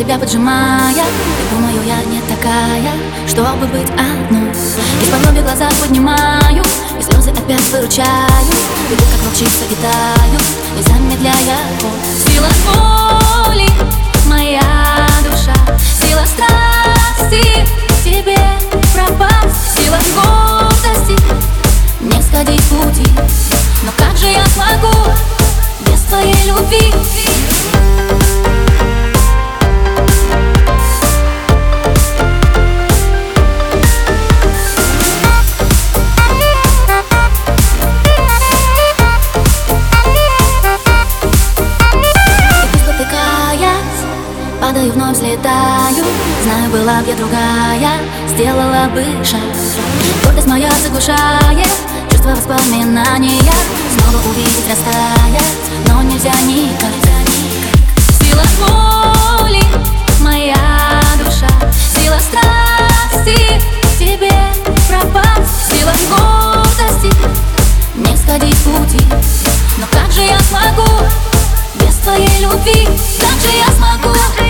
себя поджимая, и думаю, я не такая, чтобы быть одной. Из-под лоби глаза поднимаю, и слезы опять выручаю. Бегу, как волчица, и таю, не замедляя пол. Сила воли, моя душа, сила страсти, тебе пропасть. Сила гордости, не сходить пути. Но как же я смогу без твоей любви? Падаю, вновь взлетаю. Знаю, была б я другая, сделала бы шаг. Гордость моя заглушает чувство воспоминания. Снова увидеть, растаять, но нельзя никак. Сила воли, моя душа, сила страсти, тебе пропасть. Сила гордости, не сходить пути. Но как же я смогу без твоей любви? Как же я смогу?